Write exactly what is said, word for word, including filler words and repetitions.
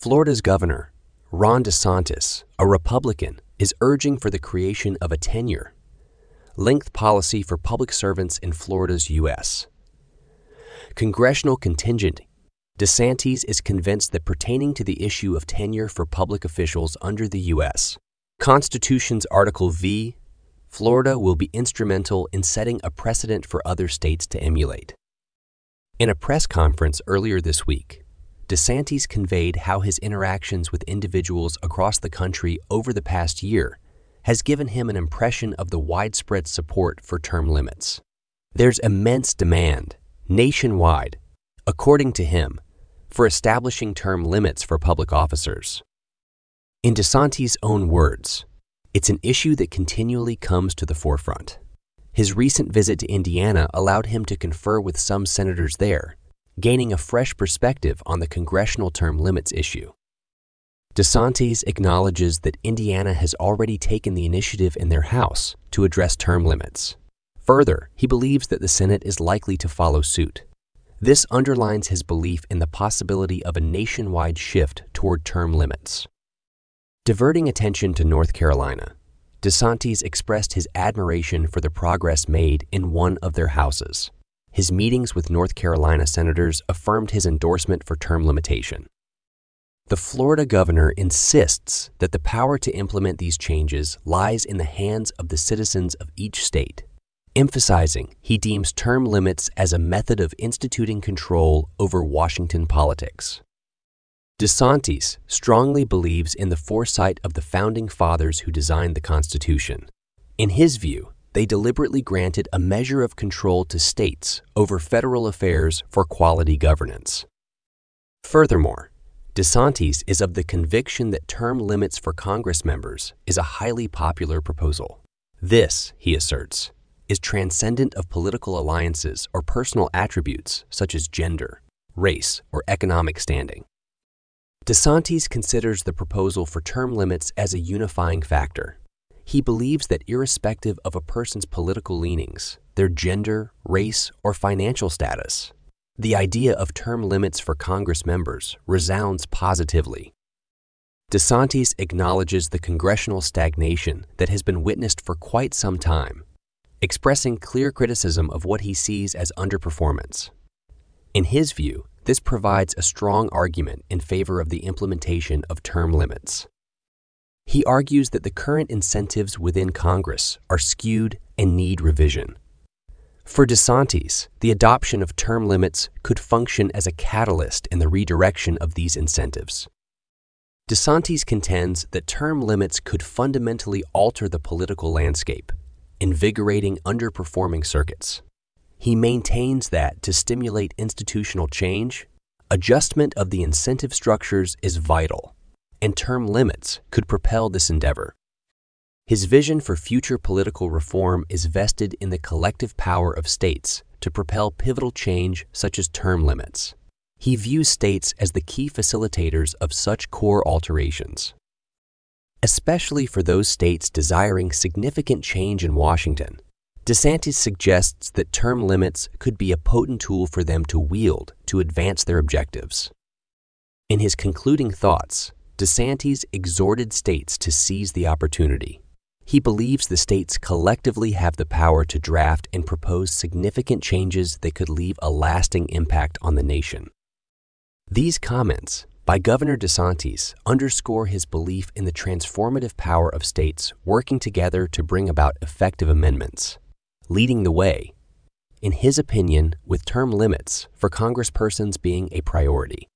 Florida's governor, Ron DeSantis, a Republican, is urging for the creation of a tenure-length policy for public servants in Florida's U S Congressional contingent. DeSantis is convinced that pertaining to the issue of tenure for public officials under the U S Constitution's Article V, Florida will be instrumental in setting a precedent for other states to emulate. In a press conference earlier this week, DeSantis conveyed how his interactions with individuals across the country over the past year has given him an impression of the widespread support for term limits. There's immense demand, nationwide, according to him, for establishing term limits for public officers. In DeSantis' own words, it's an issue that continually comes to the forefront. His recent visit to Indiana allowed him to confer with some senators there, gaining a fresh perspective on the congressional term limits issue. DeSantis acknowledges that Indiana has already taken the initiative in their House to address term limits. Further, he believes that the Senate is likely to follow suit. This underlines his belief in the possibility of a nationwide shift toward term limits. Diverting attention to North Carolina, DeSantis expressed his admiration for the progress made in one of their houses. His meetings with North Carolina senators affirmed his endorsement for term limitation. The Florida governor insists that the power to implement these changes lies in the hands of the citizens of each state, emphasizing he deems term limits as a method of instituting control over Washington politics. DeSantis strongly believes in the foresight of the Founding Fathers who designed the Constitution. In his view, they deliberately granted a measure of control to states over federal affairs for quality governance. Furthermore, DeSantis is of the conviction that term limits for Congress members is a highly popular proposal. This, he asserts, is transcendent of political alliances or personal attributes such as gender, race, or economic standing. DeSantis considers the proposal for term limits as a unifying factor. He believes that irrespective of a person's political leanings, their gender, race, or financial status, the idea of term limits for Congress members resounds positively. DeSantis acknowledges the congressional stagnation that has been witnessed for quite some time, expressing clear criticism of what he sees as underperformance. In his view, this provides a strong argument in favor of the implementation of term limits. He argues that the current incentives within Congress are skewed and need revision. For DeSantis, the adoption of term limits could function as a catalyst in the redirection of these incentives. DeSantis contends that term limits could fundamentally alter the political landscape, invigorating underperforming circuits. He maintains that to stimulate institutional change, adjustment of the incentive structures is vital, and term limits could propel this endeavor. His vision for future political reform is vested in the collective power of states to propel pivotal change such as term limits. He views states as the key facilitators of such core alterations. Especially for those states desiring significant change in Washington, DeSantis suggests that term limits could be a potent tool for them to wield to advance their objectives. In his concluding thoughts, DeSantis exhorted states to seize the opportunity. He believes the states collectively have the power to draft and propose significant changes that could leave a lasting impact on the nation. These comments by Governor DeSantis underscore his belief in the transformative power of states working together to bring about effective amendments, leading the way, in his opinion, with term limits for Congresspersons being a priority.